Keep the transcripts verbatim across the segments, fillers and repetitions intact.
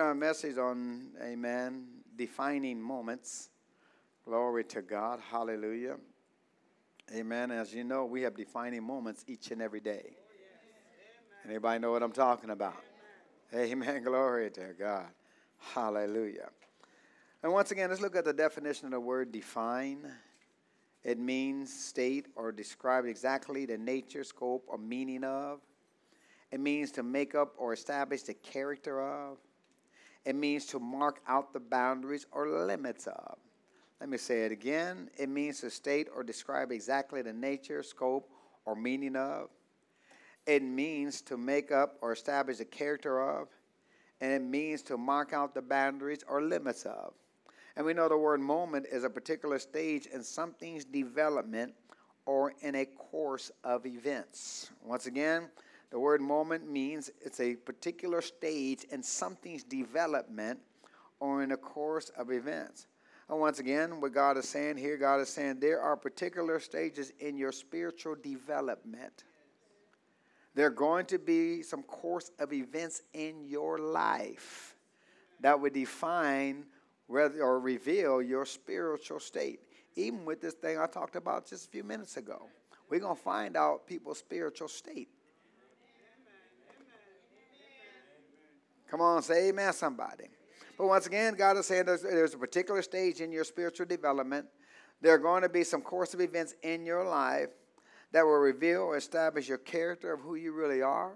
our message on, amen, defining moments. Glory to God. Hallelujah. Amen. As you know, we have defining moments each and every day. Anybody know what I'm talking about? Amen. Amen. Glory to God. Hallelujah. And once again, let's look at the definition of the word define. It means state or describe exactly the nature, scope, or meaning of. It means to make up or establish the character of. It means to mark out the boundaries or limits of. Let me say it again. It means to state or describe exactly the nature, scope, or meaning of. It means to make up or establish the character of. And it means to mark out the boundaries or limits of. And we know the word moment is a particular stage in something's development or in a course of events. Once again, the word moment means it's a particular stage in something's development or in a course of events. And once again, what God is saying here, God is saying there are particular stages in your spiritual development. There are going to be some course of events in your life that would define whether or reveal your spiritual state. Even with this thing I talked about just a few minutes ago, we're going to find out people's spiritual state. Come on, say amen, somebody. But once again, God is saying there's, there's a particular stage in your spiritual development. There are going to be some course of events in your life that will reveal or establish your character of who you really are.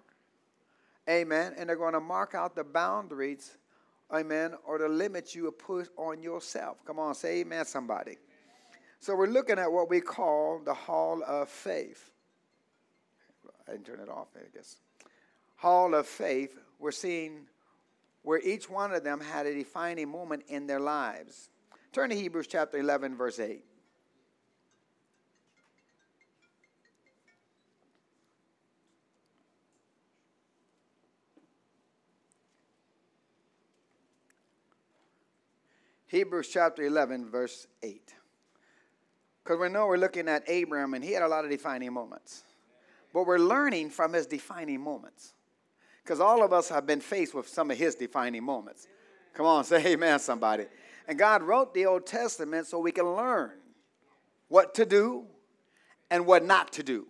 Amen. And they're going to mark out the boundaries, amen, or the limits you will put on yourself. Come on, say amen, somebody. So we're looking at what we call the Hall of Faith. I didn't turn it off, I guess. Hall of Faith, we're seeing where each one of them had a defining moment in their lives. Turn to Hebrews chapter eleven, verse eight. Hebrews chapter eleven, verse eight. Because we know we're looking at Abraham, and he had a lot of defining moments. But we're learning from his defining moments. Because all of us have been faced with some of his defining moments. Come on, say amen, somebody. And God wrote the Old Testament so we can learn what to do and what not to do.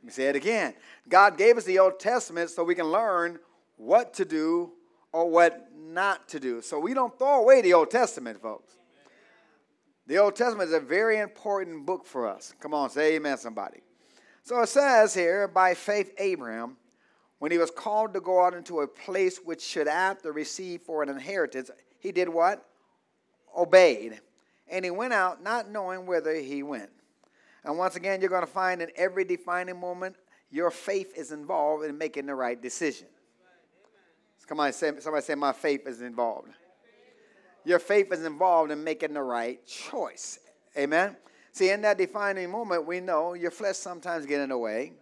Let me say it again. God gave us the Old Testament so we can learn what to do or what not to do. So we don't throw away the Old Testament, folks. The Old Testament is a very important book for us. Come on, say amen, somebody. So it says here, by faith Abraham, when he was called to go out into a place which should after receive for an inheritance, he did what? Obeyed. And he went out, not knowing whither he went. And once again, you're going to find in every defining moment, your faith is involved in making the right decision. Come on, somebody say, my faith is involved. Your faith is involved in making the right choice. Amen? See, in that defining moment, we know your flesh sometimes gets in the way,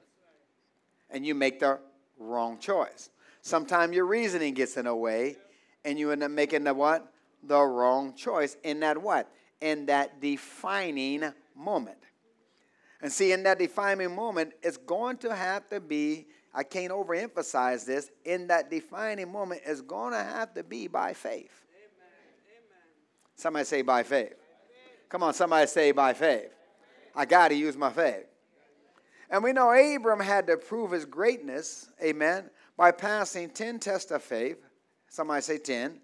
and you make the wrong choice. Sometimes your reasoning gets in the way, and you end up making the what? The wrong choice. In that what? In that defining moment. And see, in that defining moment, it's going to have to be, I can't overemphasize this, in that defining moment, it's going to have to be by faith. Somebody say by faith. Come on, somebody say by faith. I got to use my faith. And we know Abram had to prove his greatness, amen, by passing ten tests of faith. Somebody say ten.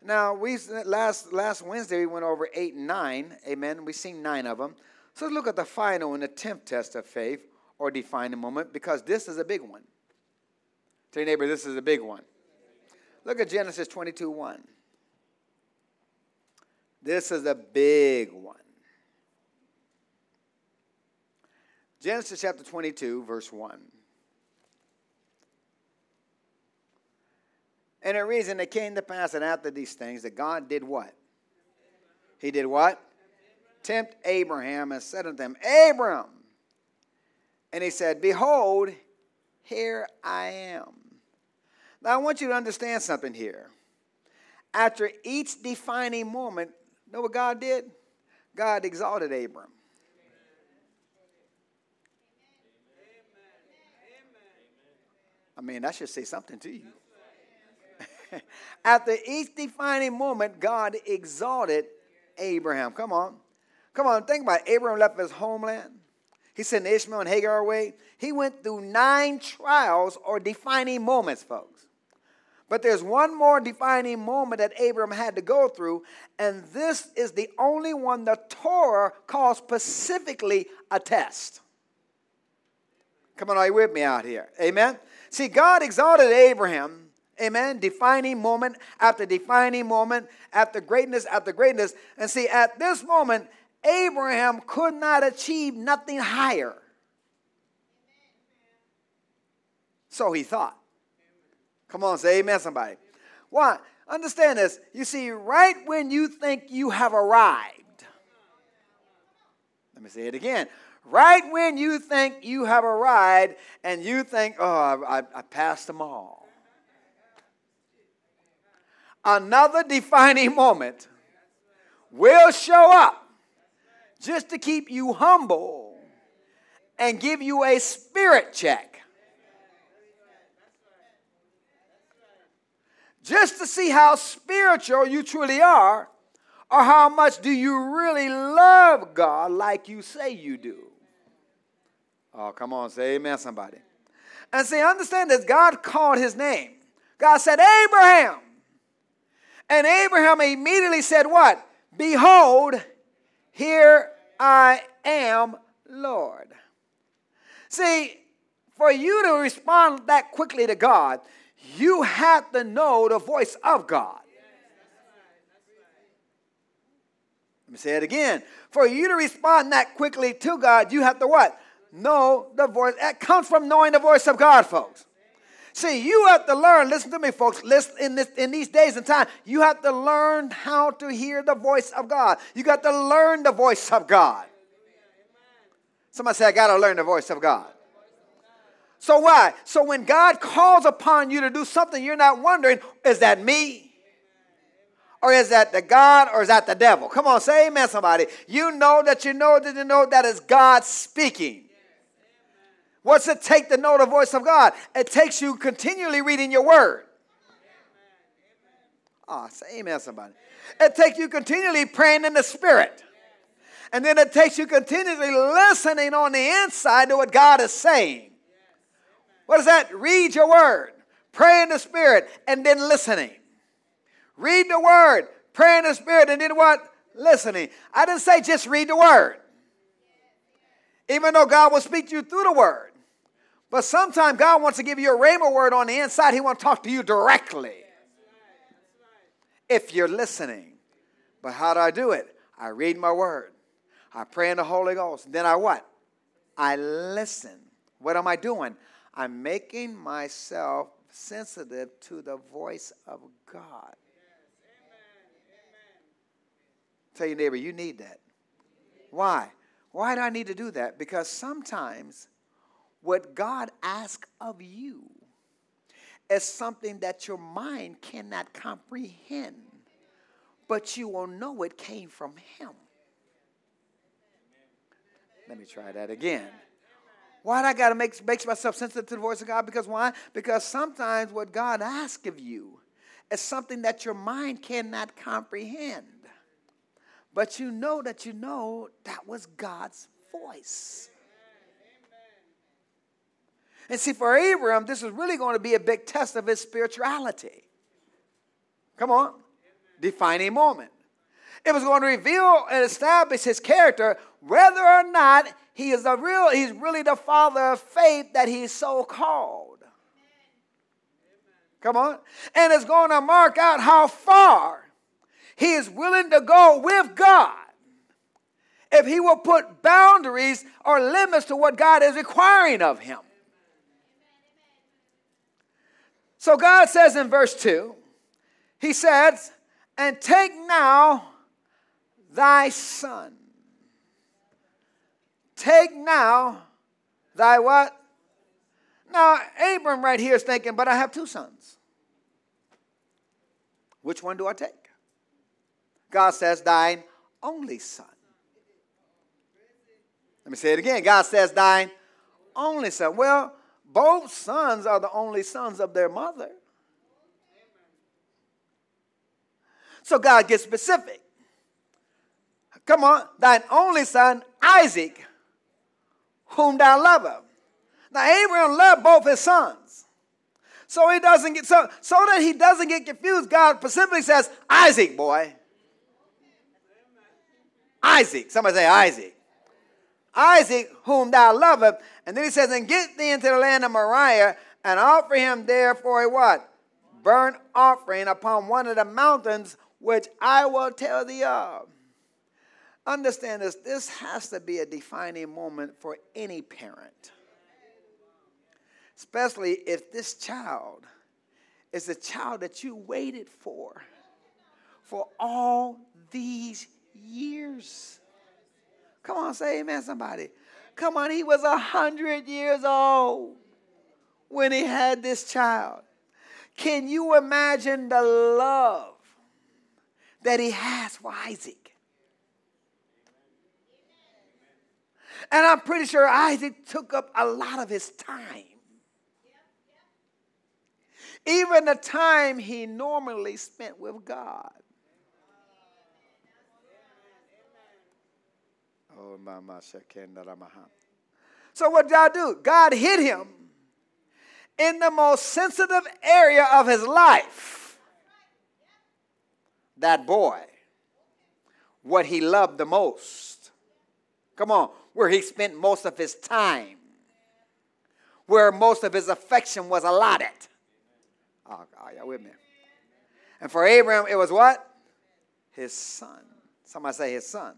Now, we last last Wednesday we went over eight and nine, amen. We've seen nine of them. So let's look at the final and the tenth test of faith or defining moment, because this is a big one. Tell your neighbor, this is a big one. Look at Genesis twenty-two one. This is a big one. Genesis chapter twenty-two, verse one. And the reason it came to pass that after these things, that God did what? He did what? Tempt Abraham and said unto him, Abram. And he said, behold, here I am. Now I want you to understand something here. After each defining moment, know what God did? God exalted Abram. I mean, that should say something to you. After each defining moment, God exalted Abraham. Come on. Come on, think about it. Abraham left his homeland. He sent Ishmael and Hagar away. He went through nine trials or defining moments, folks. But there's one more defining moment that Abraham had to go through, and this is the only one the Torah calls specifically a test. Come on, are you with me out here? Amen? See, God exalted Abraham, amen, defining moment after defining moment, after greatness after greatness. And see, at this moment, Abraham could not achieve nothing higher. So he thought. Come on, say amen, somebody. Why? Understand this. You see, right when you think you have arrived. Let me say it again. Right when you think you have arrived and you think, oh, I, I, I passed them all. Another defining moment will show up. Just to keep you humble and give you a spirit check. Just to see how spiritual you truly are, or how much do you really love God like you say you do. Oh, come on, say amen, somebody. And see, understand that God called his name. God said, Abraham. And Abraham immediately said what? Behold, here I am, Lord. See, for you to respond that quickly to God, you have to know the voice of God. Let me say it again. For you to respond that quickly to God, you have to what? Know the voice. That comes from knowing the voice of God, folks. See, you have to learn, listen to me, folks, listen, in, this, in these days and time, you have to learn how to hear the voice of God. You got to learn the voice of God. Somebody say, I got to learn the voice of God. So why? So when God calls upon you to do something, you're not wondering, is that me? Or is that the God? Or is that the devil? Come on, say amen, somebody. You know that you know that you know that is God speaking. What's it take to know the voice of God? It takes you continually reading your word. Ah, oh, say amen, somebody. It takes you continually praying in the spirit. And then it takes you continually listening on the inside to what God is saying. What is that? Read your word, pray in the spirit, and then listening. Read the word, pray in the spirit, and then what? Listening. I didn't say just read the word. Even though God will speak to you through the word. But sometimes God wants to give you a rhema word on the inside. He wants to talk to you directly. If you're listening. But how do I do it? I read my word. I pray in the Holy Ghost. Then I what? I listen. What am I doing? I'm making myself sensitive to the voice of God. Tell your neighbor, you need that. Why? Why do I need to do that? Because sometimes what God asks of you is something that your mind cannot comprehend, but you will know it came from him. Let me try that again. Why do I got to make, make myself sensitive to the voice of God? Because why? Because sometimes what God asks of you is something that your mind cannot comprehend, but you know that you know that was God's voice. And see, for Abraham, this is really going to be a big test of his spirituality. Come on. Defining moment. It was going to reveal and establish his character, whether or not he is a real, he's really the father of faith that he's so called. Come on. And it's going to mark out how far he is willing to go with God if he will put boundaries or limits to what God is requiring of him. So God says in verse two, he says, and take now thy son. Take now thy what? Now, Abram right here is thinking, but I have two sons. Which one do I take? God says, thine only son. Let me say it again. God says, thine only son. Well, both sons are the only sons of their mother. So God gets specific. Come on. Thine only son, Isaac, whom thou lovest. Now, Abraham loved both his sons. So he doesn't get so, so that he doesn't get confused, God specifically says, Isaac, boy. Isaac. Somebody say Isaac. Isaac, whom thou lovest. And then he says, and get thee into the land of Moriah, and offer him there for a what? Burnt offering upon one of the mountains, which I will tell thee of. Understand this. This has to be a defining moment for any parent. Especially if this child is the child that you waited for, for all these years. Come on, say amen, somebody. Come on, he was one hundred years old when he had this child. Can you imagine the love that he has for Isaac? And I'm pretty sure Isaac took up a lot of his time. Even the time he normally spent with God. Oh, my, my, so what did God do? God hit him in the most sensitive area of his life. That boy, what he loved the most. Come on, where he spent most of his time, where most of his affection was allotted. Oh, y'all with me? And for Abraham, it was what? His son. Somebody say his son.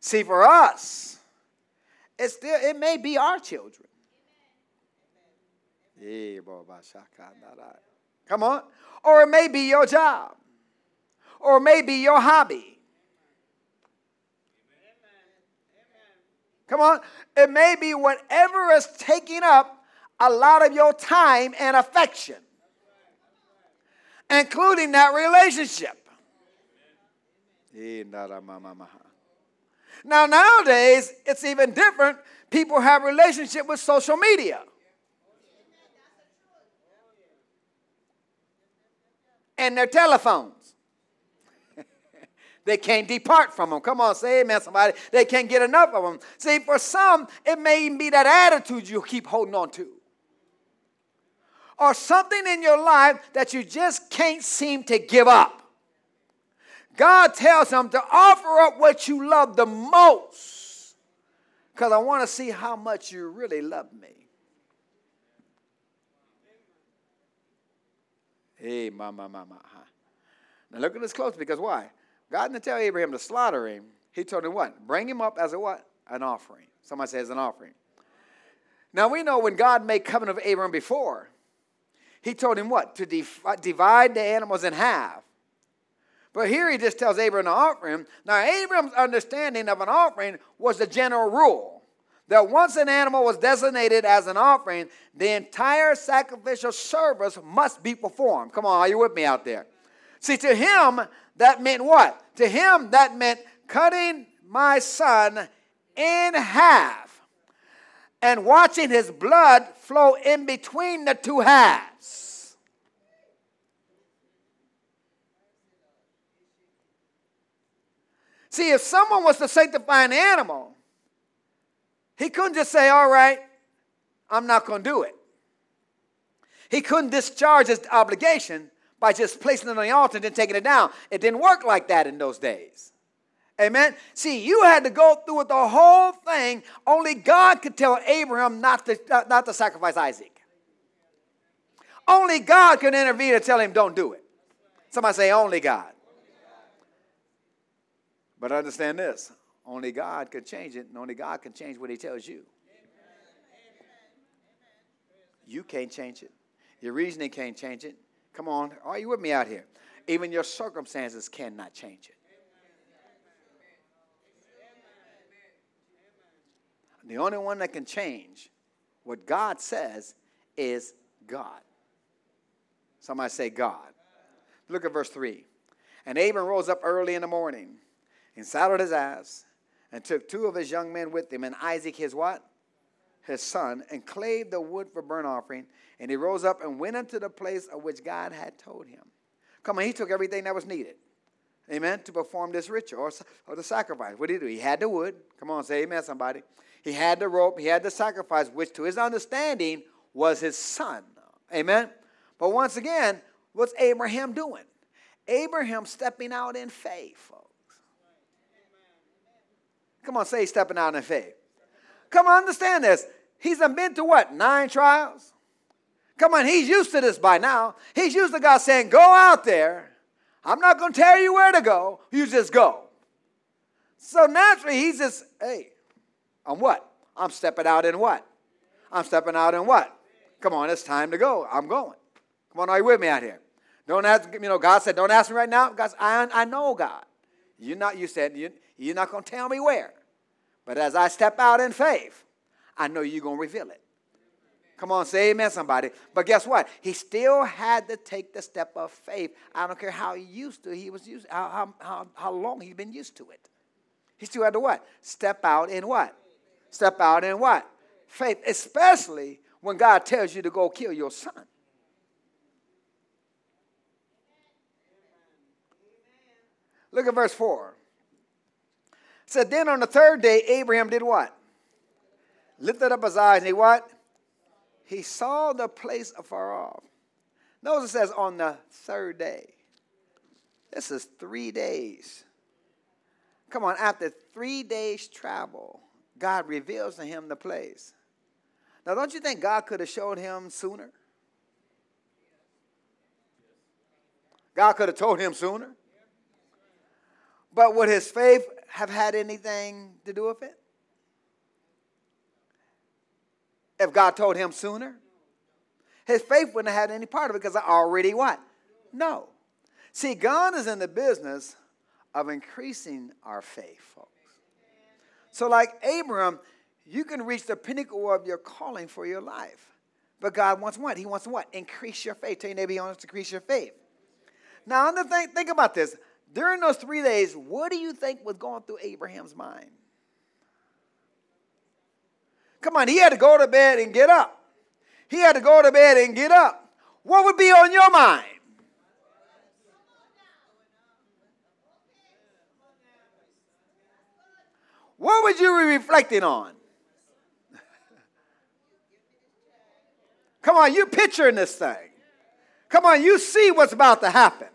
See, for us, it's still, it may be our children. Come on. Or it may be your job. Or it may be your hobby. Come on. It may be whatever is taking up a lot of your time and affection, including that relationship. Now, nowadays, it's even different. People have relationship with social media. And their telephones. They can't depart from them. Come on, say amen, somebody. They can't get enough of them. See, for some, it may even be that attitude you keep holding on to. Or something in your life that you just can't seem to give up. God tells them to offer up what you love the most. Because I want to see how much you really love me. Hey, my, my, my, my. Now look at this closely, because why? God didn't tell Abraham to slaughter him. He told him what? Bring him up as a what? An offering. Somebody says an offering. Now we know when God made covenant with Abraham before, he told him what? To def- divide the animals in half. But here he just tells Abraham to offer him. Now, Abraham's understanding of an offering was the general rule that once an animal was designated as an offering, the entire sacrificial service must be performed. Come on, are you with me out there? See, to him, that meant what? To him, that meant cutting my son in half and watching his blood flow in between the two halves. See, if someone was to sanctify an animal, he couldn't just say, all right, I'm not going to do it. He couldn't discharge his obligation by just placing it on the altar and then taking it down. It didn't work like that in those days. Amen? See, you had to go through with the whole thing. Only God could tell Abraham not to, not, not to sacrifice Isaac. Only God could intervene and tell him don't do it. Somebody say only God. But understand this, only God can change it, and only God can change what he tells you. You can't change it. Your reasoning can't change it. Come on, are you with me out here? Even your circumstances cannot change it. The only one that can change what God says is God. Somebody say God. Look at verse three. And Abram rose up early in the morning, and saddled his ass, and took two of his young men with him, and Isaac his what? His son, and clave the wood for burnt offering. And he rose up and went into the place of which God had told him. Come on, he took everything that was needed. amen, to perform this ritual or, or the sacrifice. What did he do? He had the wood. Come on, say amen, somebody. He had the rope. He had the sacrifice, which to his understanding was his son. Amen. But once again, what's Abraham doing? Abraham stepping out in faith, folks. Come on, say stepping out in faith. Come on, understand this. He's been to what? Nine trials? Come on, he's used to this by now. He's used to God saying, go out there. I'm not going to tell you where to go. You just go. So naturally, he's just, hey, I'm what? I'm stepping out in what? I'm stepping out in what? Come on, it's time to go. I'm going. Come on, are you with me out here? Don't ask, you know, God said, don't ask me right now. God said, I, I know, God. You're not, you said, you, you're not going to tell me where. But as I step out in faith, I know you're going to reveal it. Come on, say amen, somebody. But guess what? He still had to take the step of faith. I don't care how used to he was used, how how how long he's been used to it. He still had to what? Step out in what? Step out in what? Faith, especially when God tells you to go kill your son. Look at verse four. It said, then on the third day, Abraham did what? Lifted up his eyes and he what? He saw the place afar off. Notice it says on the third day. This is three days. Come on, after three days travel, God reveals to him the place. Now, don't you think God could have showed him sooner? God could have told him sooner. But would his faith have had anything to do with it? If God told him sooner, his faith wouldn't have had any part of it because I already what? No. See, God is in the business of increasing our faith, folks. So like Abraham, you can reach the pinnacle of your calling for your life. But God wants what? He wants what? Increase your faith. Tell your neighbor, he wants to increase your faith. Now, think, think about this. During those three days, what do you think was going through Abraham's mind? Come on, he had to go to bed and get up. He had to go to bed and get up. What would be on your mind? What would you be reflecting on? Come on, you're picturing this thing. Come on, you see what's about to happen.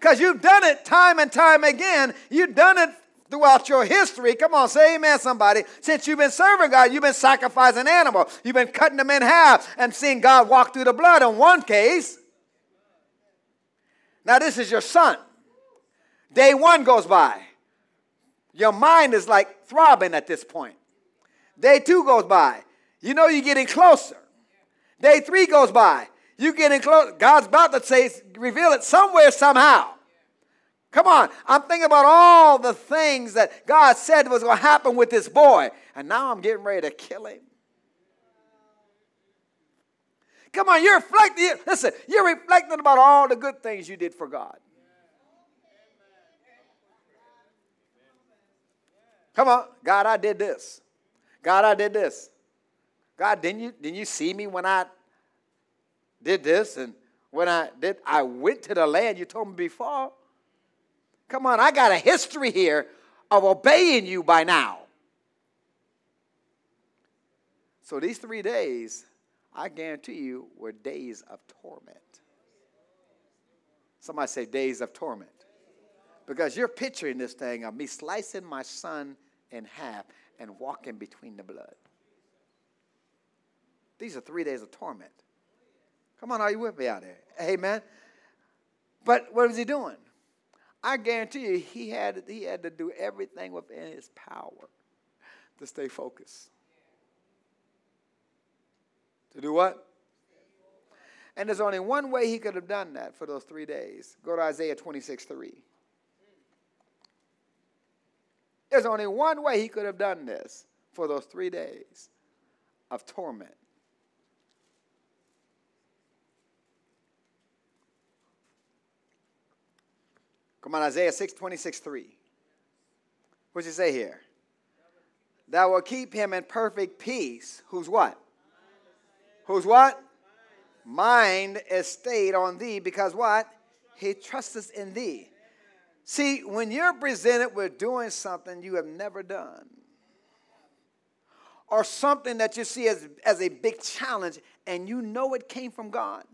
Because you've done it time and time again. You've done it throughout your history. Come on, say amen, somebody. Since you've been serving God, you've been sacrificing animals. You've been cutting them in half and seeing God walk through the blood in one case. Now this is your son. Day one goes by. Your mind is like throbbing at this point. Day two goes by. You know you're getting closer. Day three goes by. You're getting close. God's about to say, reveal it somewhere, somehow. Come on, I'm thinking about all the things that God said was going to happen with this boy, and now I'm getting ready to kill him. Come on, you're reflecting. Listen, you're reflecting about all the good things you did for God. Come on, God, I did this. God, I did this. God, didn't you didn't you see me when I did this, and when I did, I went to the land you told me before. Come on, I got a history here of obeying you by now. So these three days, I guarantee you, were days of torment. Somebody say days of torment. Because you're picturing this thing of me slicing my son in half and walking between the blood. These are three days of torment. Come on, are you with me out there? Amen. But what was he doing? I guarantee you, he had, he had to do everything within his power to stay focused. To do what? And there's only one way he could have done that for those three days. Go to Isaiah twenty-six three. There's only one way he could have done this for those three days of torment. Come on, Isaiah twenty-six three. What's he say here? Thou will keep him in perfect peace. Who's what? Who's what? Mind is stayed on thee because what? He trusteth in thee. See, when you're presented with doing something you have never done, or something that you see as, as a big challenge, and you know it came from God.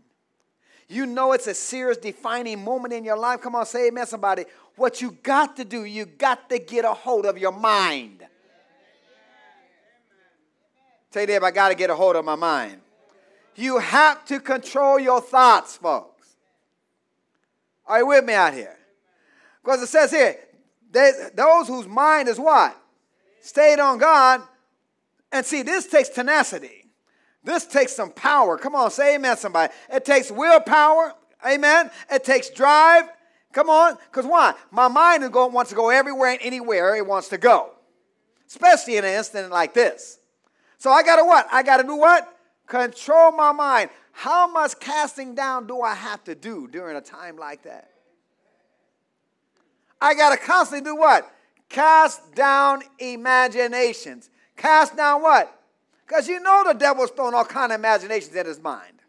You know it's a serious defining moment in your life. Come on, say amen, somebody. What you got to do, you got to get a hold of your mind. Amen. Tell you, I got to get a hold of my mind. You have to control your thoughts, folks. Are you with me out here? Because it says here, those whose mind is what? Stayed on God. And see, this takes tenacity. This takes some power. Come on, say amen, somebody. It takes willpower. Amen. It takes drive. Come on. Because why? My mind is going, wants to go everywhere and anywhere it wants to go. Especially in an incident like this. So I got to what? I got to do what? Control my mind. How much casting down do I have to do during a time like that? I got to constantly do what? Cast down imaginations. Cast down what? Because you know the devil's throwing all kind of imaginations in his mind.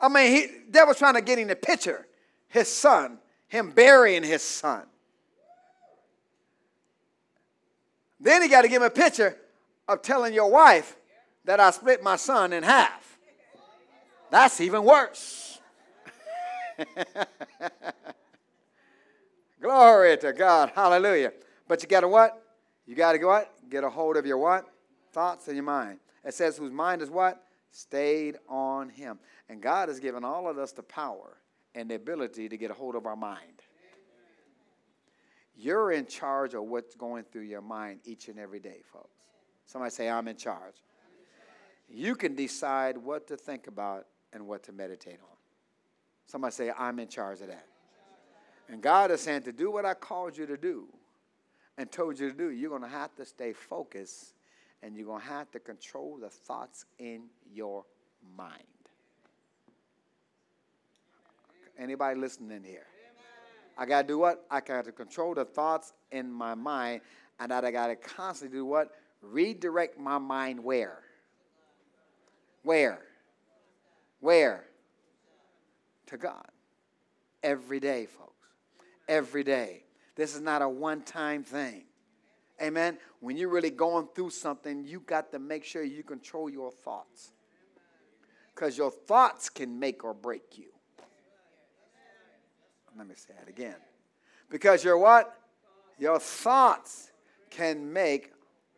I mean, he, the devil's trying to get in the picture. His son. Him burying his son. Then he got to give him a picture of telling your wife that I split my son in half. That's even worse. Glory to God. Hallelujah. But you got to what? You got to what? Get a hold of your what? Thoughts in your mind. It says whose mind is what? Stayed on him. And God has given all of us the power and the ability to get a hold of our mind. You're in charge of what's going through your mind each and every day, folks. Somebody say, I'm in charge. You can decide what to think about and what to meditate on. Somebody say, I'm in charge of that. And God is saying to do what I called you to do. And told you to do, you're going to have to stay focused and you're going to have to control the thoughts in your mind. Anybody listening here? I got to do what? I got to control the thoughts in my mind, and I got to constantly do what? Redirect my mind where? Where? Where? To God. Every day, folks. Every day. This is not a one-time thing. Amen? When you're really going through something, you got to make sure you control your thoughts. Because your thoughts can make or break you. Let me say that again. Because your what? Your thoughts can make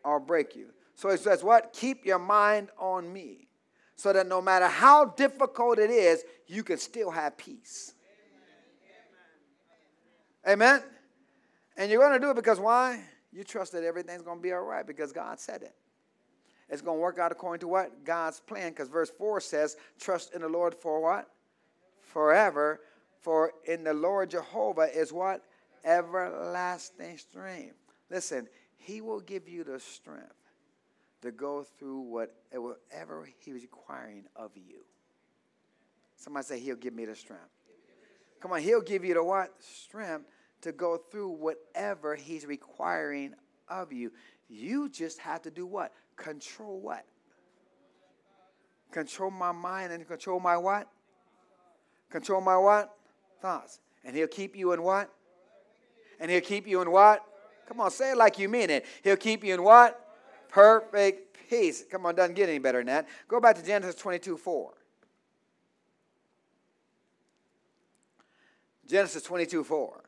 or break you. So it says what? Keep your mind on me. So that no matter how difficult it is, you can still have peace. Amen? And you're going to do it because why? You trust that everything's going to be all right because God said it. It's going to work out according to what? God's plan. Because verse four says, trust in the Lord for what? Forever. For in the Lord Jehovah is what? Everlasting strength. Listen, he will give you the strength to go through what, whatever he was requiring of you. Somebody say, he'll give me the strength. Come on, he'll give you the what? Strength. To go through whatever he's requiring of you. You just have to do what? Control what? Control my mind and control my what? Control my what? Thoughts. And he'll keep you in what? And he'll keep you in what? Come on, say it like you mean it. He'll keep you in what? Perfect peace. Come on, doesn't get any better than that. Go back to Genesis twenty-two four. Genesis twenty-two four.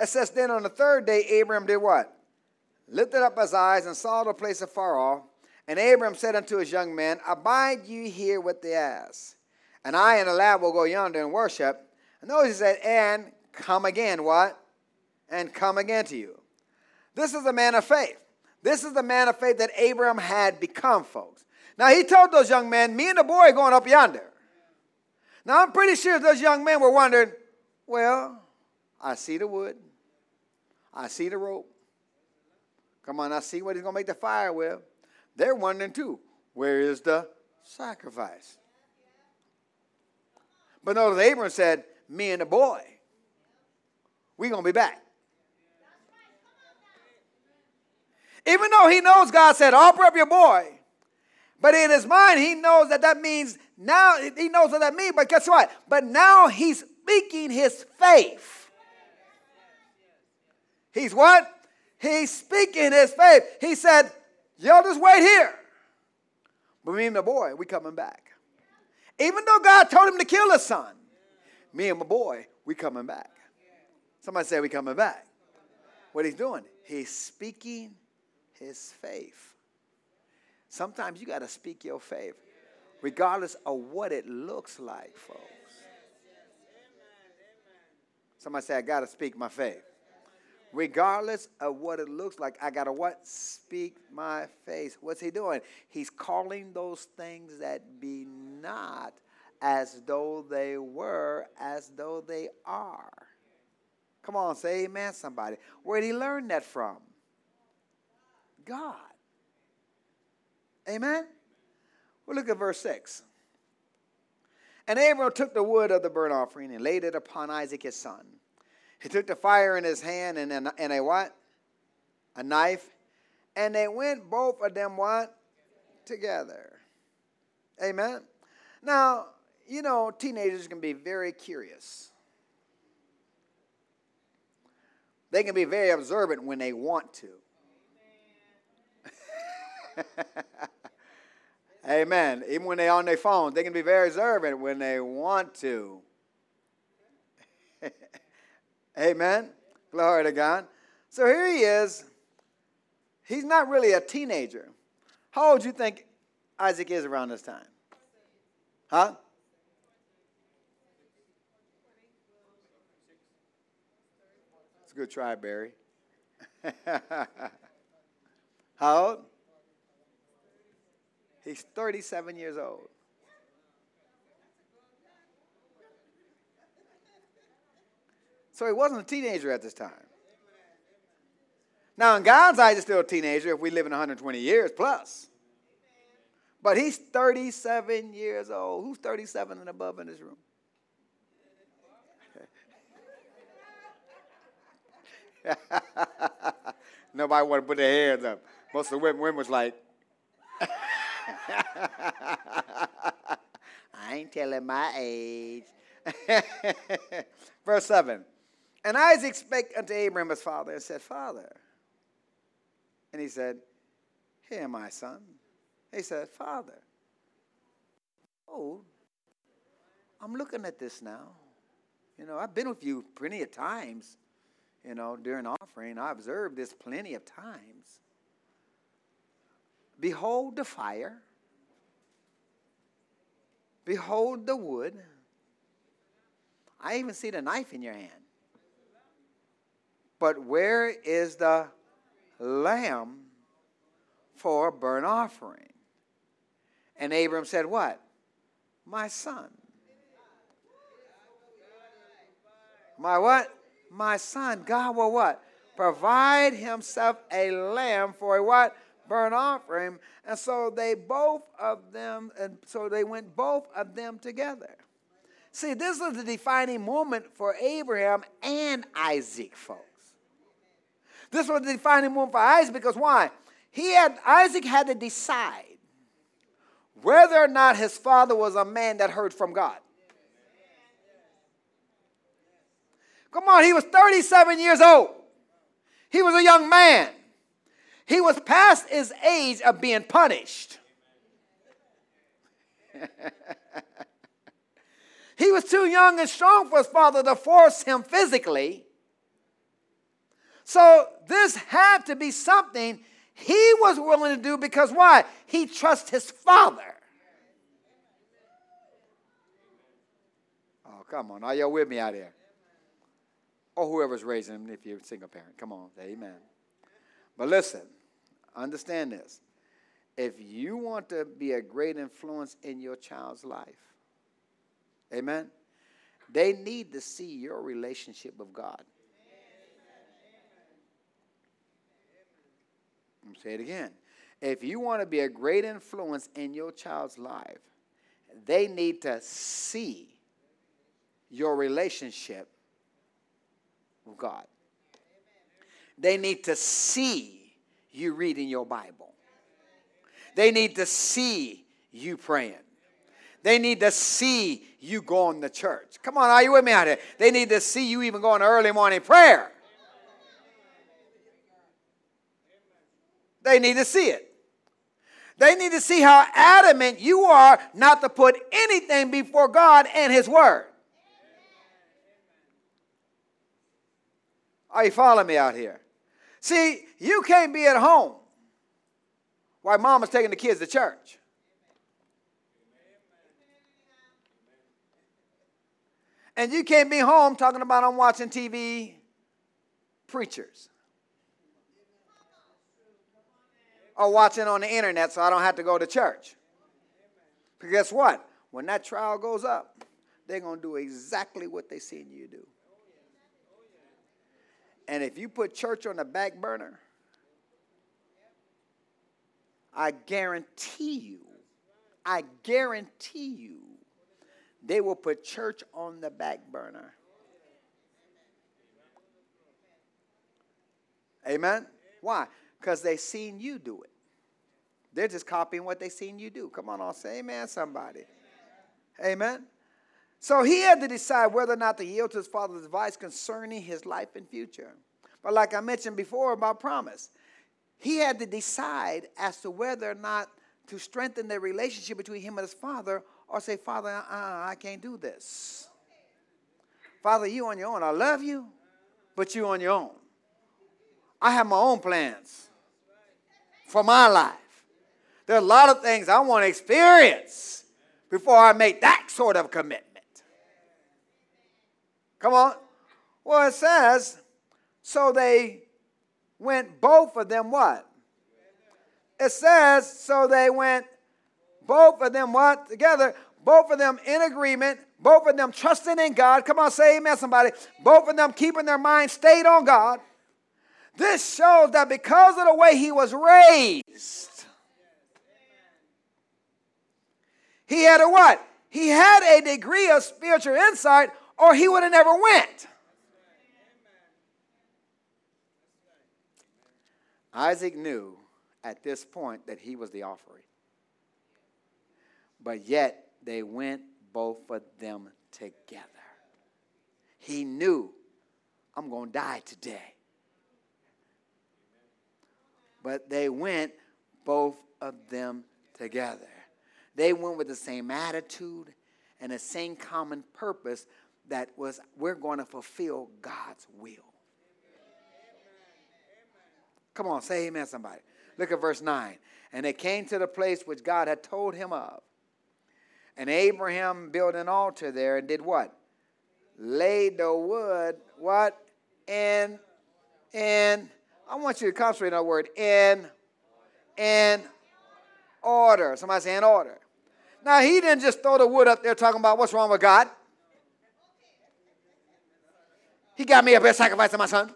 It says, then on the third day, Abram did what? Lifted up his eyes and saw the place afar off. And Abram said unto his young men, abide ye here with the ass. And I and the lad will go yonder and worship. And those he said, and come again, what? And come again to you. This is the man of faith. This is the man of faith that Abram had become, folks. Now, he told those young men, me and the boy are going up yonder. Now, I'm pretty sure those young men were wondering, well, I see the wood. I see the rope. Come on, I see what he's going to make the fire with. They're wondering too, where is the sacrifice? But notice Abram said, me and the boy, we're going to be back. Even though he knows God said, offer up your boy, But in his mind, he knows that that means now, he knows what that means, but guess what? But now he's speaking his faith. He's what? He's speaking his faith. He said, y'all just wait here. But me and my boy, we coming back. Even though God told him to kill his son, me and my boy, we coming back. Somebody say we coming back. What he's doing? He's speaking his faith. Sometimes you got to speak your faith, regardless of what it looks like, folks. Somebody say, I got to speak my faith. Regardless of what it looks like, I got to what? Speak my faith. What's he doing? He's calling those things that be not as though they were, as though they are. Come on, say amen, somebody. Where did he learn that from? God. Amen? Well, look at verse six. And Abram took the wood of the burnt offering and laid it upon Isaac his son. He took the fire in his hand and a, and a what? A knife. And they went both of them what? Together. Amen? Now, you know, teenagers can be very curious. They can be very observant when they want to. Amen. Even when they're on their phones, they can be very observant when they want to. Amen. Glory to God. So here he is. He's not really a teenager. How old do you think Isaac is around this time? Huh? It's a good try, Barry. How old? He's thirty-seven years old. So he wasn't a teenager at this time. Now, in God's eyes, he's still a teenager if we live in one hundred twenty years plus. But he's thirty-seven years old. Who's thirty-seven and above in this room? Nobody wanted to put their hands up. Most of the women was like, I ain't telling my age. Verse seven. And Isaac spake unto Abram his father and said, Father. And he said, Here am I, son. He said, Father. Oh, I'm looking at this now. You know, I've been with you plenty of times, you know, during offering. I observed this plenty of times. Behold the fire. Behold the wood. I even see the knife in your hand. But where is the lamb for a burnt offering? And Abram said, what? My son. My what? My son. God will what? Provide himself a lamb for a what? Burnt offering. And so they both of them, and so they went both of them together. See, this was the defining moment for Abraham and Isaac, folks. This was the defining moment for Isaac because why? He had Isaac had to decide whether or not his father was a man that heard from God. Come on, he was thirty-seven years old. He was a young man. He was past his age of being punished. He was too young and strong for his father to force him physically. So this had to be something he was willing to do because why? He trusts his father. Oh, come on. Are y'all with me out here? Or whoever's raising him if you're a single parent. Come on. Amen. But listen. Understand this. If you want to be a great influence in your child's life, amen, they need to see your relationship with God. I'm going to say it again. If you want to be a great influence in your child's life, they need to see your relationship with God. They need to see you reading your Bible. They need to see you praying. They need to see you going to church. Come on, are you with me out here? They need to see you even going to early morning prayer. They need to see it. They need to see how adamant you are not to put anything before God and His Word. Are you following me out here? See, you can't be at home while mama's taking the kids to church. And you can't be home talking about I'm watching T V preachers. Or watching on the internet so I don't have to go to church. Because guess what? When that trial goes up, they're going to do exactly what they seen you do. And if you put church on the back burner, I guarantee you, I guarantee you, they will put church on the back burner. Amen? Why? Because they seen you do it. They're just copying what they seen you do. Come on, I'll say amen, somebody. Amen. Amen? So he had to decide whether or not to yield to his father's advice concerning his life and future. But like I mentioned before about promise, he had to decide as to whether or not to strengthen the relationship between him and his father or say, Father, uh, I can't do this. Father, you on your own. I love you, but you on your own. I have my own plans for my life. There are a lot of things I want to experience before I make that sort of commitment. Come on. Well, it says, so they went both of them what? It says, so they went both of them what? Together. Both of them in agreement. Both of them trusting in God. Come on, say amen, somebody. Both of them keeping their mind stayed on God. This shows that because of the way he was raised, he had a what? He had a degree of spiritual insight or he would have never went. Isaac knew at this point that he was the offering. But yet they went both of them together. He knew, I'm going to die today. But they went both of them together. They went with the same attitude and the same common purpose that was, we're going to fulfill God's will. Amen. Come on, say amen, somebody. Look at verse nine. And they came to the place which God had told him of. And Abraham built an altar there and did what? Laid the wood, what? In, in, I want you to concentrate on the word in, in order. Somebody say in order. Now, he didn't just throw the wood up there talking about what's wrong with God. He got me a best sacrifice of my son.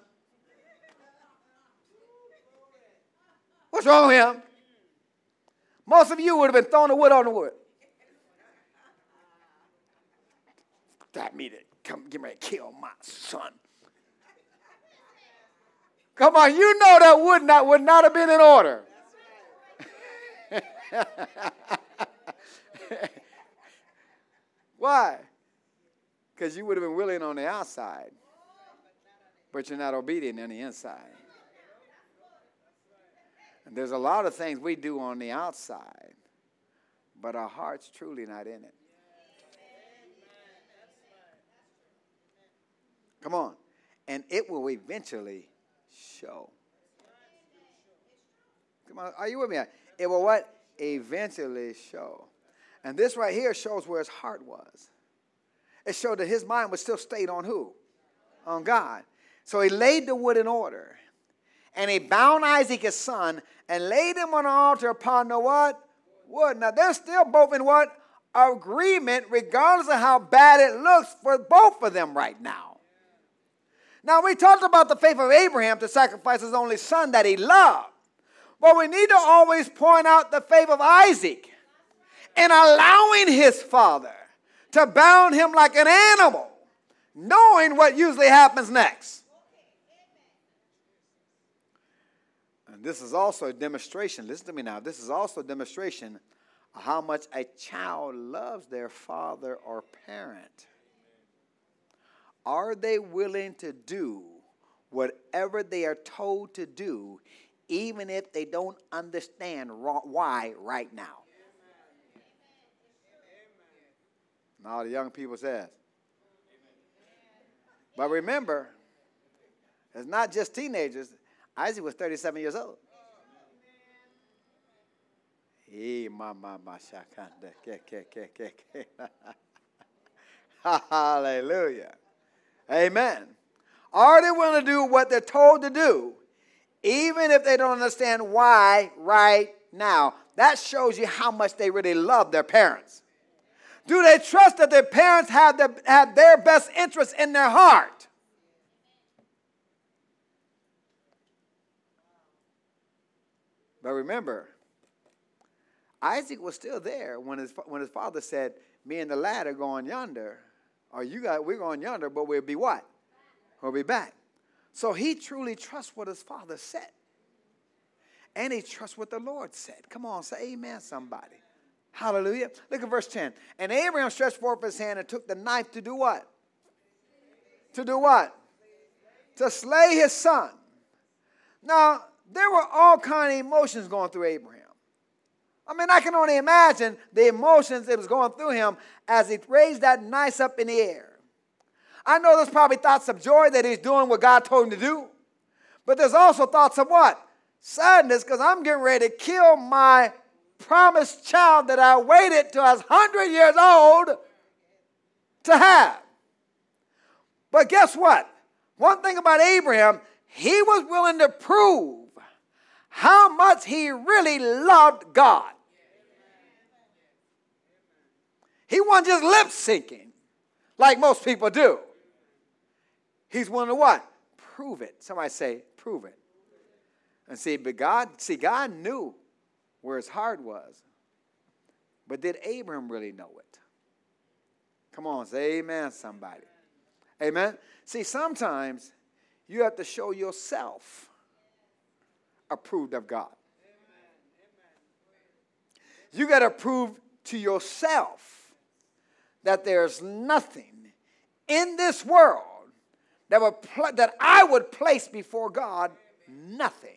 What's wrong with him? Most of you would have been throwing the wood on the wood. Got me to come get ready to kill my son. Come on, you know that would not would not have been in order. Why? Because you would have been willing on the outside, but you're not obedient on the inside. And there's a lot of things we do on the outside, but our heart's truly not in it. Come on. And it will eventually show. Come on, are you with me? It will what? Eventually show. And this right here shows where his heart was. It showed that his mind was still stayed on who? On God. So he laid the wood in order. And he bound Isaac, his son, and laid him on an altar upon the what? Wood. Now they're still both in what? Agreement, regardless of how bad it looks for both of them right now. Now, we talked about the faith of Abraham to sacrifice his only son that he loved. But we need to always point out the faith of Isaac in allowing his father to bound him like an animal, knowing what usually happens next. And This is also a demonstration. Listen to me now. This is also a demonstration of how much a child loves their father or parent. Are they willing to do whatever they are told to do, even if they don't understand why right now? And all the young people says. But remember, it's not just teenagers. Isaac was thirty-seven years old. Hallelujah. Amen. Are they willing to do what they're told to do, even if they don't understand why right now? That shows you how much they really love their parents. Do they trust that their parents have their, have their best interests in their heart? But remember, Isaac was still there when his when his father said, "Me and the lad are going yonder, or you got we're going yonder, but we'll be what? We'll be back." So he truly trusts what his father said, and he trusts what the Lord said. Come on, say amen, somebody. Hallelujah. Look at verse ten. And Abraham stretched forth his hand and took the knife to do what? To do what? To slay his son. Now, there were all kinds of emotions going through Abraham. I mean, I can only imagine the emotions that was going through him as he raised that knife up in the air. I know there's probably thoughts of joy that he's doing what God told him to do. But there's also thoughts of what? Sadness, because I'm getting ready to kill my promised child that I waited till I was one hundred years old to have. But guess what? One thing about Abraham, he was willing to prove how much he really loved God. He wasn't just lip-syncing like most people do. He's willing to what? Prove it. Somebody say, prove it. And see, but God, see, God knew where his heart was. But did Abraham really know it? Come on, say amen, somebody. Amen? See, sometimes you have to show yourself approved of God. You got to prove to yourself that there's nothing in this world that, would pl- that I would place before God, nothing.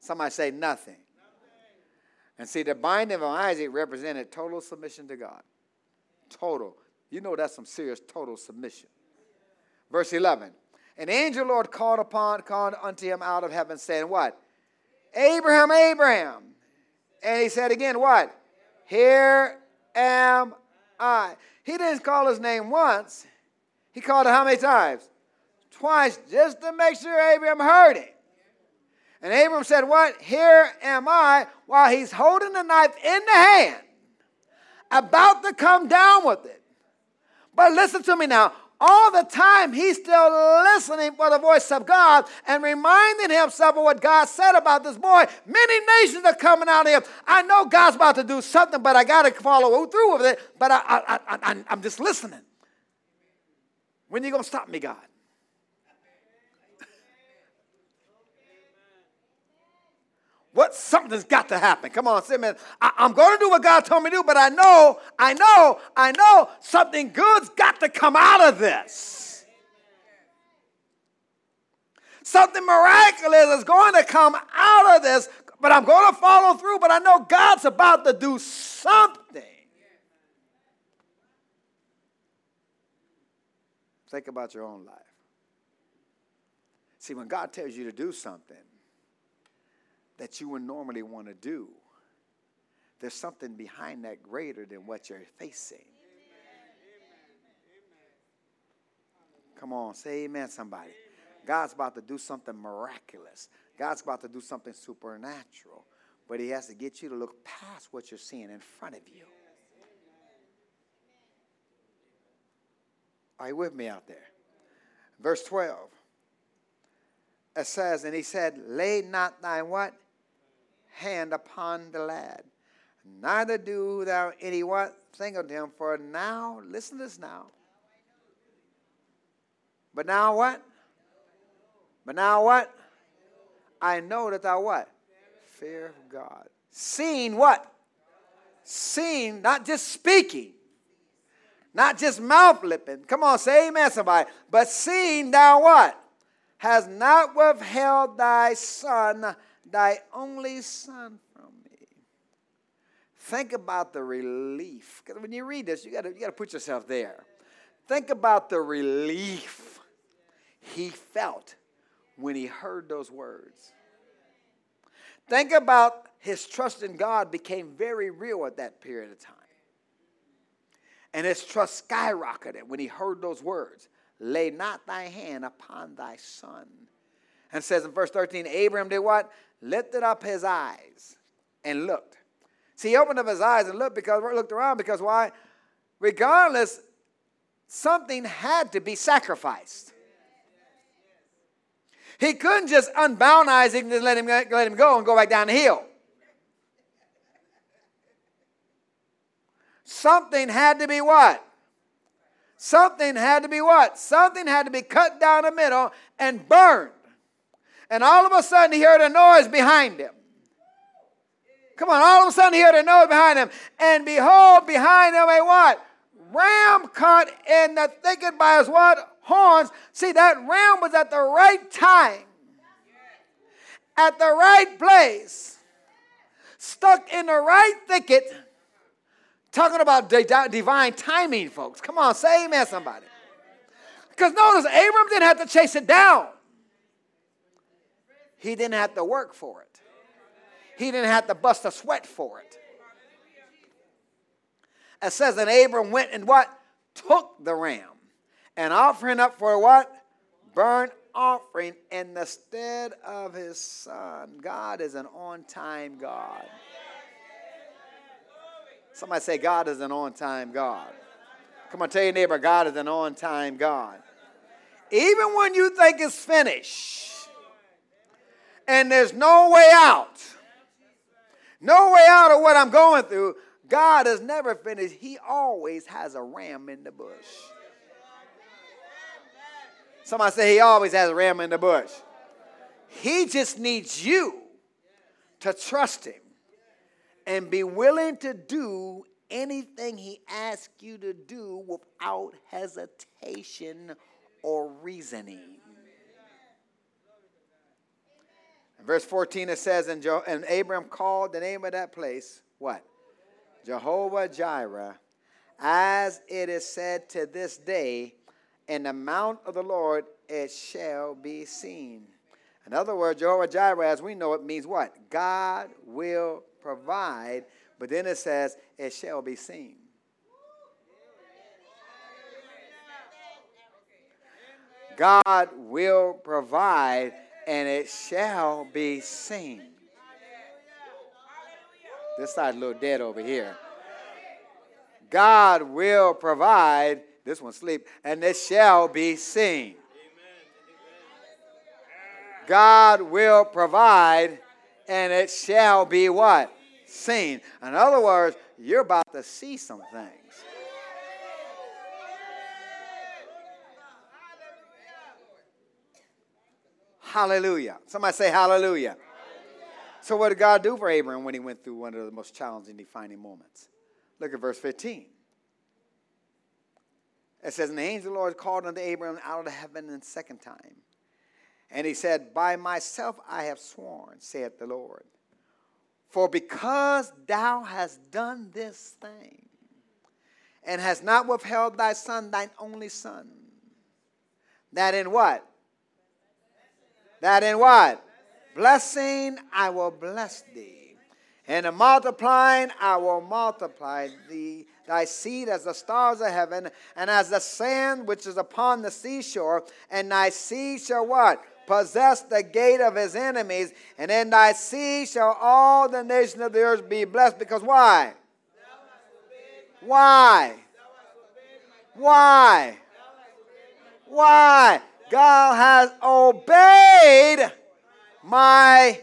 Somebody say nothing. nothing. And see, the binding of Isaac represented total submission to God. Total. You know that's some serious total submission. Verse eleven. An angel Lord called upon, called unto him out of heaven, saying what? Abraham, Abraham. And he said again what? Here am I. He didn't call his name once. He called it how many times? Twice, just to make sure Abraham heard it. And Abram said, what? Here am I, while he's holding the knife in the hand, about to come down with it. But listen to me now. All the time, he's still listening for the voice of God and reminding himself of what God said about this boy. Many nations are coming out of him. I know God's about to do something, but I got to follow through with it. But I, I, I, I, I'm just listening. When are you going to stop me, God? What? Something's got to happen. Come on, say, man, I, I'm going to do what God told me to do, but I know, I know, I know something good's got to come out of this. Something miraculous is going to come out of this, but I'm going to follow through, but I know God's about to do something. Think about your own life. See, when God tells you to do something that you would normally want to do, there's something behind that greater than what you're facing. Amen. Come on, say amen, somebody. Amen. God's about to do something miraculous. God's about to do something supernatural. But he has to get you to look past what you're seeing in front of you. Are you with me out there? Verse twelve. It says, and he said, lay not thy what? Hand upon the lad, neither do thou any what thing unto him, for now, listen to this now. But now what? But now what? I know that thou what? Fear of God. Seeing what? Seeing, not just speaking. Not just mouth lipping. Come on, say amen, somebody. But seeing thou what? Has not withheld thy son, thy only son from me. Think about the relief. Because when you read this, you got you got to put yourself there. Think about the relief he felt when he heard those words. Think about his trust in God became very real at that period of time. And his trust skyrocketed when he heard those words. Lay not thy hand upon thy son. And it says in verse thirteen, Abraham did what? Lifted up his eyes and looked. See, he opened up his eyes and looked because looked around because why? Regardless, something had to be sacrificed. He couldn't just unbound Isaac and just let him, let him go and go back down the hill. Something had to be what? Something had to be what? Something had to be cut down the middle and burned. And all of a sudden he heard a noise behind him. Come on, all of a sudden he heard a noise behind him. And behold, behind him a what? Ram caught in the thicket by his what? Horns. See, that ram was at the right time. At the right place. Stuck in the right thicket. Talking about di- divine timing, folks. Come on, say amen, somebody. Because notice, Abram didn't have to chase it down. He didn't have to work for it. He didn't have to bust a sweat for it. It says that Abram went and what? Took the ram and offering up for what? Burnt offering in the stead of his son. God is an on-time God. Somebody say, God is an on-time God. Come on, tell your neighbor, God is an on-time God. Even when you think it's finished and there's no way out, no way out of what I'm going through, God is never finished. He always has a ram in the bush. Somebody say, he always has a ram in the bush. He just needs you to trust him. And be willing to do anything he asks you to do without hesitation or reasoning. In verse fourteen it says, and, jo- and Abram called the name of that place, what? Jehovah Jireh, as it is said to this day, in the mount of the Lord it shall be seen. In other words, Jehovah Jireh, as we know it, means what? God will provide, but then it says, it shall be seen. God will provide, and it shall be seen. This side's a little dead over here. God will provide, this one's asleep, and it shall be seen. God will provide, and it shall be what? Seen. In other words, you're about to see some things. Hallelujah. Somebody say hallelujah. Hallelujah. So what did God do for Abraham when he went through one of the most challenging, defining moments? Look at verse fifteen. It says, and the angel of the Lord called unto Abraham out of the heaven the second time. And he said, by myself I have sworn, saith the Lord, for because thou hast done this thing, and hast not withheld thy son, thine only son, that in what? That in what? Blessing I will bless thee, and in multiplying I will multiply thee, thy seed as the stars of heaven, and as the sand which is upon the seashore, and thy seed shall what? Possess the gate of his enemies, and in thy seed shall all the nations of the earth be blessed. Because why? Why? Why? Why? God has obeyed my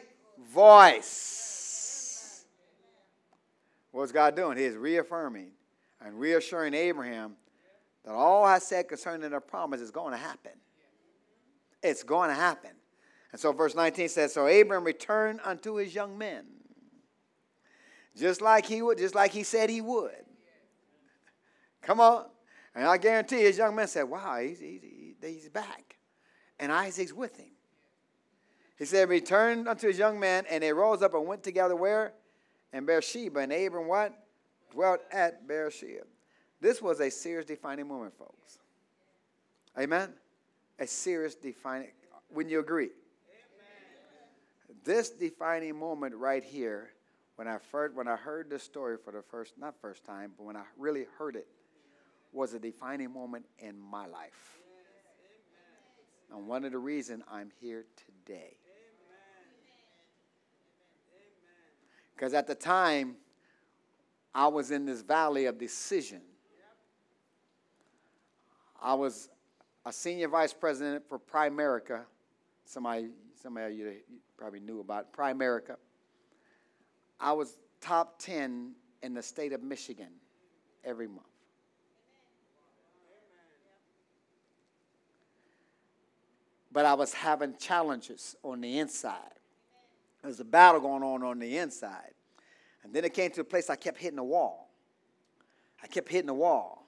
voice. What's God doing? He is reaffirming and reassuring Abraham that all I said concerning the promise is going to happen. It's going to happen. And so verse nineteen says, so Abram returned unto his young men, just like he would, just like he said he would. Come on. And I guarantee his young men said, wow, he's, he's, he's back. And Isaac's with him. He said, returned unto his young men, and they rose up and went together where? And Beersheba. And Abram what? Dwelt at Beersheba. This was a serious defining moment, folks. Amen? A serious defining, wouldn't you agree? Amen. This defining moment right here, when I first, when I heard this story for the first, not first time, but when I really heard it, was a defining moment in my life. Yes. And one of the reasons I'm here today. Because at the time, I was in this valley of decision. I was a senior vice president for Primerica. Somebody, somebody you probably knew about Primerica. I was top ten in the state of Michigan every month. But I was having challenges on the inside. There was a battle going on on the inside. And then it came to a place I kept hitting the wall. I kept hitting the wall.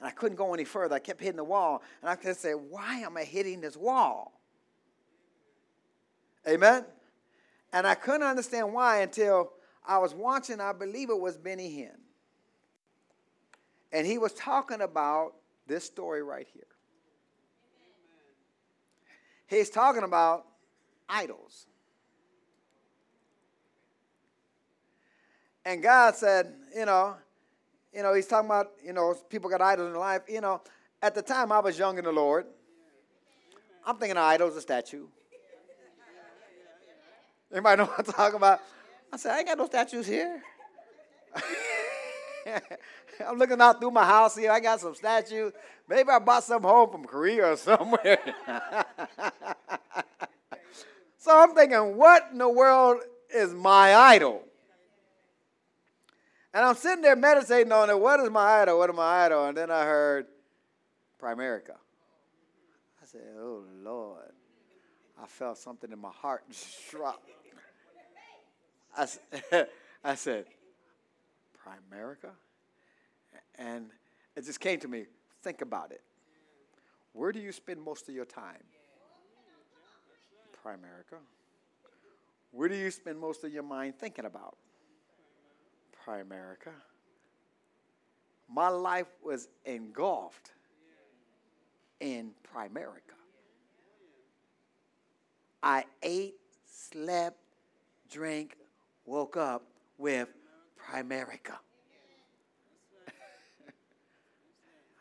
And I couldn't go any further. I kept hitting the wall. And I could say, why am I hitting this wall? Amen? And I couldn't understand why until I was watching, I believe it was Benny Hinn. And he was talking about this story right here. He's talking about idols. And God said, you know, you know, he's talking about, you know, people got idols in their life. You know, at the time I was young in the Lord. I'm thinking of idols, a statue. Anybody know what I'm talking about? I said, I ain't got no statues here. I'm looking out through my house here. I got some statues. Maybe I bought some home from Korea or somewhere. So I'm thinking, what in the world is my idol? And I'm sitting there meditating on it. What is my idol? What is my idol? And then I heard Primerica. I said, oh, Lord. I felt something in my heart just drop. I, I said, Primerica? And it just came to me, think about it. Where do you spend most of your time? Primerica. Where do you spend most of your mind thinking about? Primerica. My life was engulfed in Primerica. I ate, slept, drank, woke up with Primerica.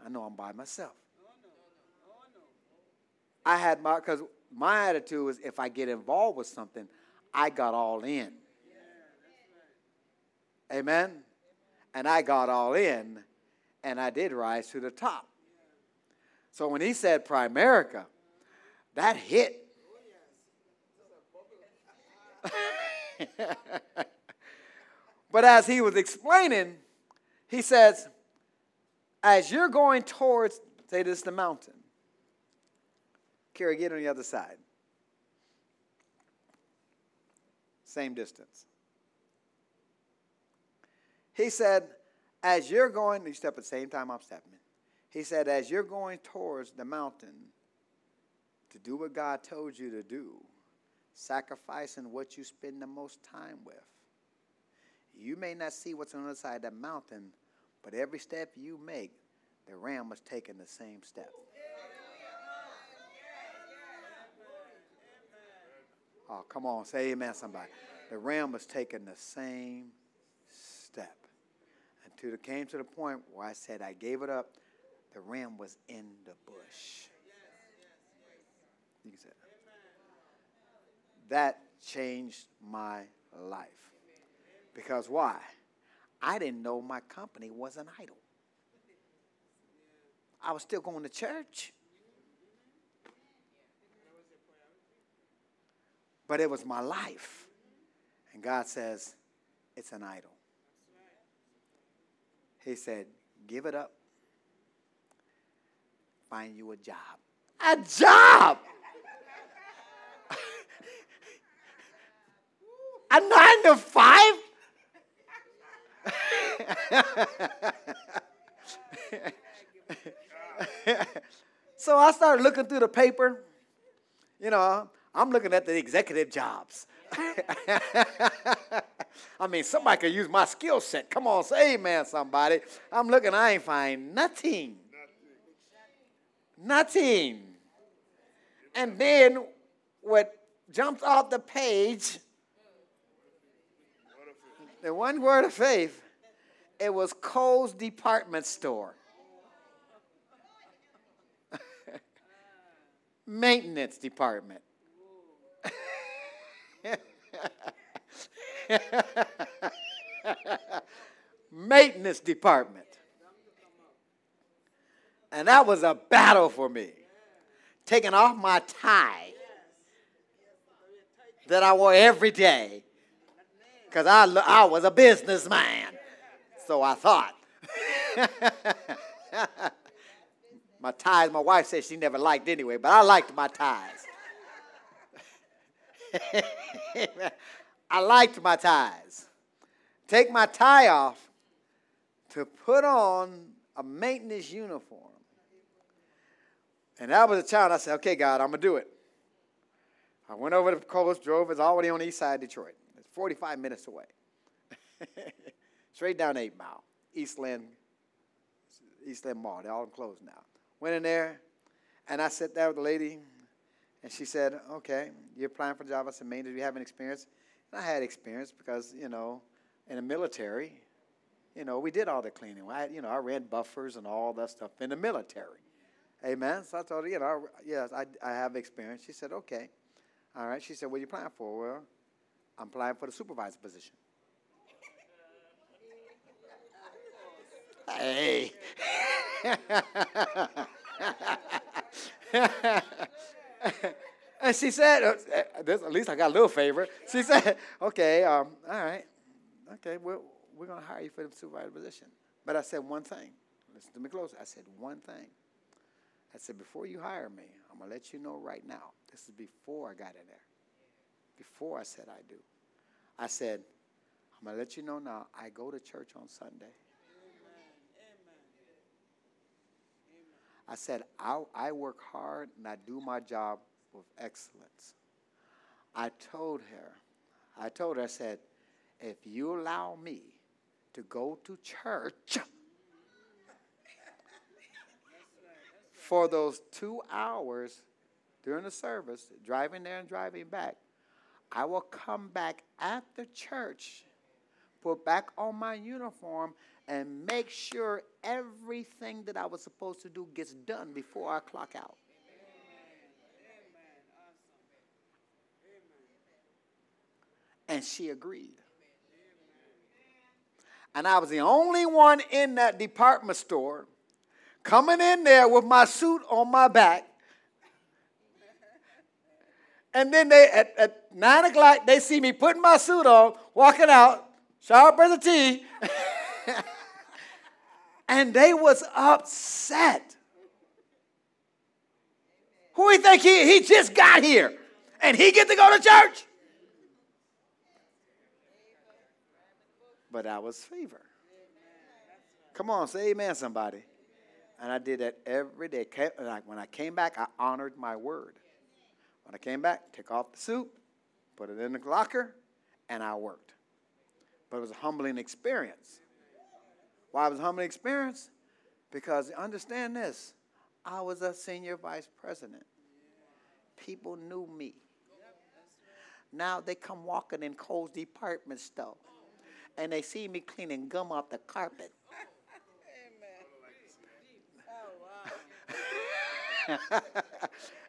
I know I'm by myself. I had my, because my attitude was if I get involved with something, I got all in. Amen? And I got all in, and I did rise to the top. So when he said Primerica, that hit. But as he was explaining, he says, as you're going towards, say this, the mountain. Carrie, get on the other side. Same distance. He said, as you're going, you step at the same time I'm stepping. He said, as you're going towards the mountain to do what God told you to do, sacrificing what you spend the most time with, you may not see what's on the other side of that mountain, but every step you make, the ram was taking the same step. Oh, come on. Say amen, somebody. The ram was taking the same step. Until it came to the point where I said I gave it up, the ram was in the bush. You can say that. That changed my life. Because why? I didn't know my company was an idol. I was still going to church. But it was my life. And God says, it's an idol. He said, give it up. Find you a job. A job! A nine to five? So I started looking through the paper. You know, I'm looking at the executive jobs. I mean, somebody could use my skill set. Come on, say amen, somebody. I'm looking, I ain't find nothing. Nothing. And then what jumped off the page, the one word of faith, it was Kohl's department store. Maintenance department. Maintenance department. And that was a battle for me. Taking off my tie that I wore every day because I, I was a businessman. So I thought. My ties, my wife said she never liked anyway, but I liked my ties. I liked my ties. Take my tie off to put on a maintenance uniform. And that was a challenge. I said, okay, God, I'm going to do it. I went over to Kohl's, drove. It's already on the east side of Detroit. It's forty-five minutes away. Straight down eight mile, Eastland, Eastland Mall. They're all closed now. Went in there, and I sat there with the lady, and she said, okay, you're applying for the job. I said, man, did you have an experience? And I had experience because, you know, in the military, you know, we did all the cleaning. I, you know, I ran buffers and all that stuff in the military. Amen. So I told her, you know, I, yes, I, I have experience. She said, okay. All right. She said, what are you applying for? Well, I'm applying for the supervisor position. Hey. And she said, uh, this, at least I got a little favor. She said, okay, um, all right. Okay, we're, we're going to hire you for the supervisor position. But I said one thing. Listen to me close. I said one thing. I said, before you hire me, I'm going to let you know right now. This is before I got in there. Before I said I do. I said, I'm going to let you know now, I go to church on Sunday. I said, I, I work hard and I do my job with excellence. I told her, I told her, I said, if you allow me to go to church for those two hours during the service, driving there and driving back, I will come back at the church, put back on my uniform, and make sure everything that I was supposed to do gets done before I clock out. And she agreed. And I was the only one in that department store coming in there with my suit on my back. And then they at, at nine o'clock, they see me putting my suit on, walking out, shower brother T. And they was upset. Who do you think he, he just got here? And he get to go to church? But I was favor. Come on, say amen, somebody. And I did that every day. When I came back, I honored my word. When I came back, took off the suit, put it in the locker, and I worked. But it was a humbling experience. Why it was a humbling experience? Because understand this, I was a senior vice president. People knew me. Now they come walking in Kohl's department store, and they see me cleaning gum off the carpet.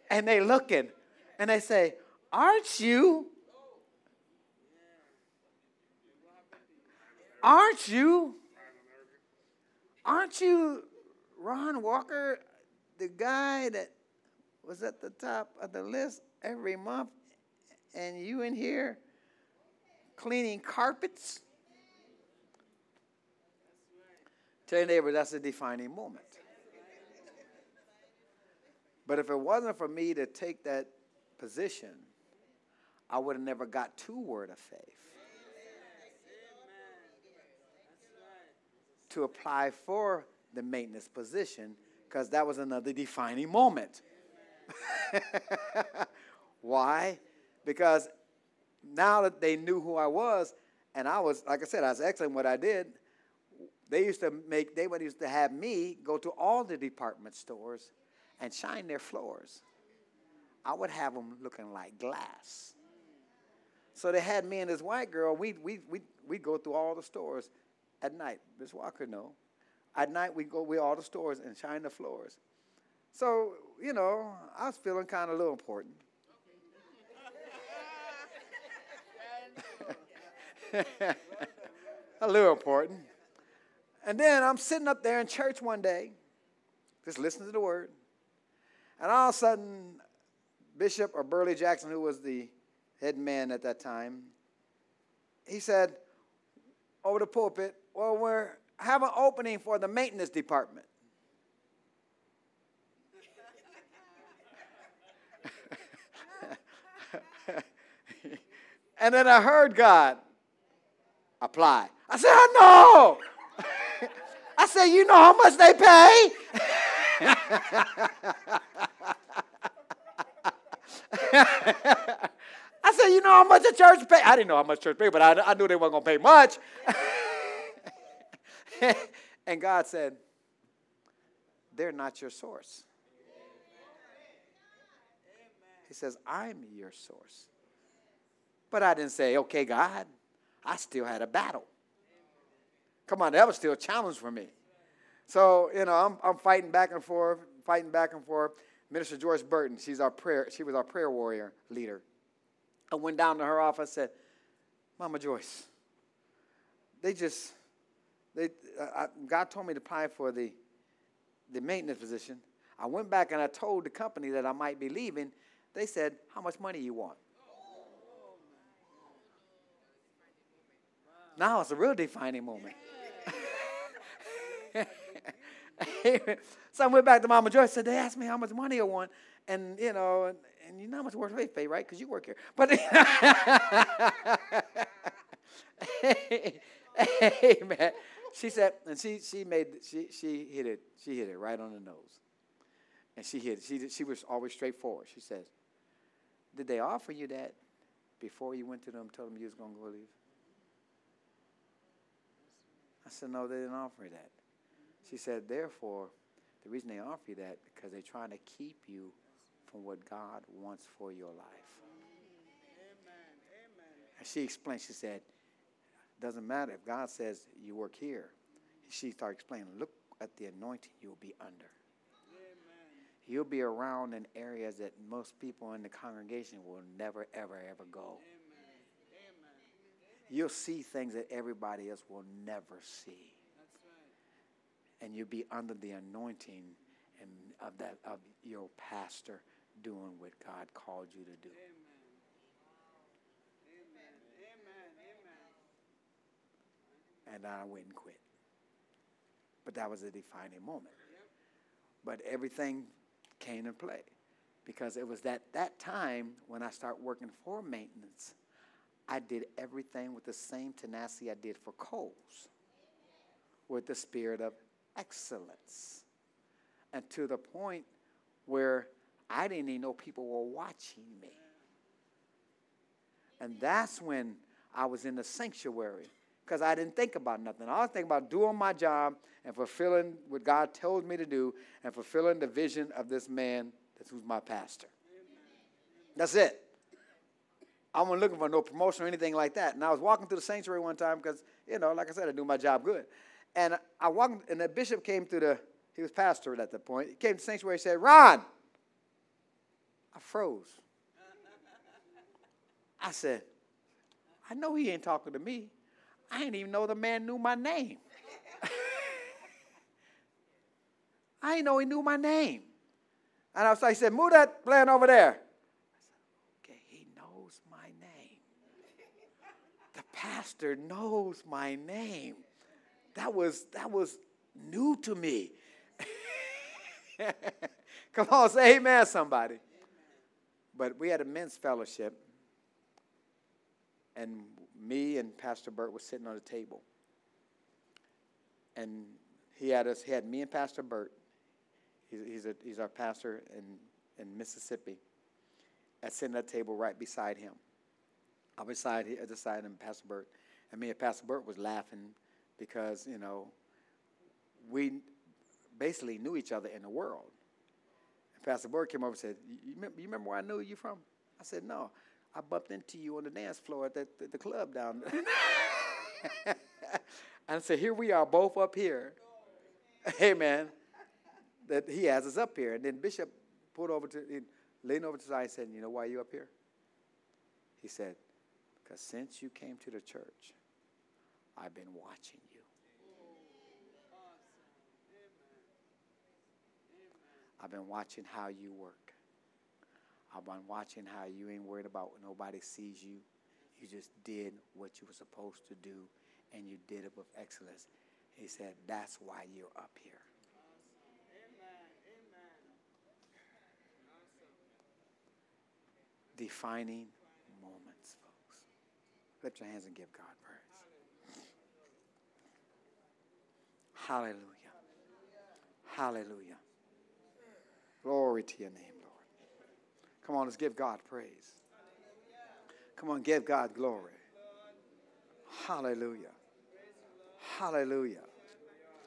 And they looking, and they say, aren't you? Aren't you? Aren't you Ron Walker, the guy that was at the top of the list every month, and you in here cleaning carpets? Tell your neighbor that's a defining moment. But if it wasn't for me to take that position, I would have never got to Word of Faith to apply for the maintenance position, because that was another defining moment. Why? Because now that they knew who I was, and I was, like I said, I was excellent in what I did, they used to make, they would used to have me go to all the department stores and shine their floors. I would have them looking like glass. So they had me and this white girl. We we we we'd go through all the stores at night. Miss Walker, no. At night we go we all the stores and shine the floors. So you know, I was feeling kind of a little important. A little important. And then I'm sitting up there in church one day, just listening to the word, and all of a sudden, Bishop A. Burley Jackson, who was the head man at that time, he said over the pulpit, well, we have an opening for the maintenance department. And then I heard God apply. I said, I know. I said, you know how much they pay? I said, you know how much the church pay? I didn't know how much church pay, but I, I knew they weren't going to pay much. And God said, they're not your source. He says, I'm your source. But I didn't say, okay, God. I still had a battle. Come on, that was still a challenge for me. So, you know, I'm I'm fighting back and forth, fighting back and forth. Minister Joyce Burton, she's our prayer, she was our prayer warrior leader. I went down to her office and said, Mama Joyce, they just, they I, God told me to apply for the, the maintenance position. I went back and I told the company that I might be leaving. They said, how much money you want? Now it's a real defining moment. So I went back to Mama Joyce and said, they asked me how much money I want. And, you know, and, and you know how much Word of Faith pay, right? Because you work here. But amen. She said, and she she made, she she hit it. She hit it right on the nose. And she hit it. She, she was always straightforward. She says, did they offer you that before you went to them, told them you was going to go leave? I said, no, they didn't offer you that. She said, therefore, the reason they offer you that is because they're trying to keep you from what God wants for your life. Amen. Amen. And she explained, she said, it doesn't matter if God says you work here. She started explaining, look at the anointing you'll be under. Amen. You'll be around in areas that most people in the congregation will never, ever, ever go. Amen. You'll see things that everybody else will never see. That's right. And you'll be under the anointing and of that of your pastor doing what God called you to do. Amen. Amen. Amen. And I went and quit. But that was a defining moment. Yep. But everything came in play, because it was that, that time when I started working for maintenance, I did everything with the same tenacity I did for Kohl's, with the spirit of excellence, and to the point where I didn't even know people were watching me. And that's when I was in the sanctuary, because I didn't think about nothing. I was thinking about doing my job and fulfilling what God told me to do and fulfilling the vision of this man that's who's my pastor. That's it. I wasn't looking for no promotion or anything like that. And I was walking through the sanctuary one time because, you know, like I said, I do my job good. And I walked, and the bishop came through the, he was pastor at that point. He came to the sanctuary and said, Ron. I froze. I said, I know he ain't talking to me. I didn't even know the man knew my name. I didn't know he knew my name. And I was like, he said, move that plan over there. Pastor knows my name. That was that was new to me. Come on, say amen, somebody. But we had a men's fellowship, and me and Pastor Burt was sitting on a table. And he had us, he had me and Pastor Burt. He's he's, a, he's our pastor in, in Mississippi. I sitting at that table right beside him. I was beside the side of Pastor Burt. And me and Pastor Burt was laughing because, you know, we basically knew each other in the world. And Pastor Burt came over and said, you remember, you remember where I knew you from? I said, no. I bumped into you on the dance floor at the, the, the club down there. And I said, here we are both up here. Hey, man. That he has us up here. And then Bishop pulled over to, he leaned over to the side and said, you know why you up here? He said, because since you came to the church, I've been watching you. I've been watching how you work. I've been watching how you ain't worried about what nobody sees you. You just did what you were supposed to do, and you did it with excellence. He said, that's why you're up here. Awesome. Amen. Amen. Awesome. Defining moments, folks. Lift your hands and give God praise. Hallelujah. Hallelujah. Hallelujah. Glory to your name, Lord. Come on, let's give God praise. Hallelujah. Come on, give God glory. Hallelujah. Hallelujah.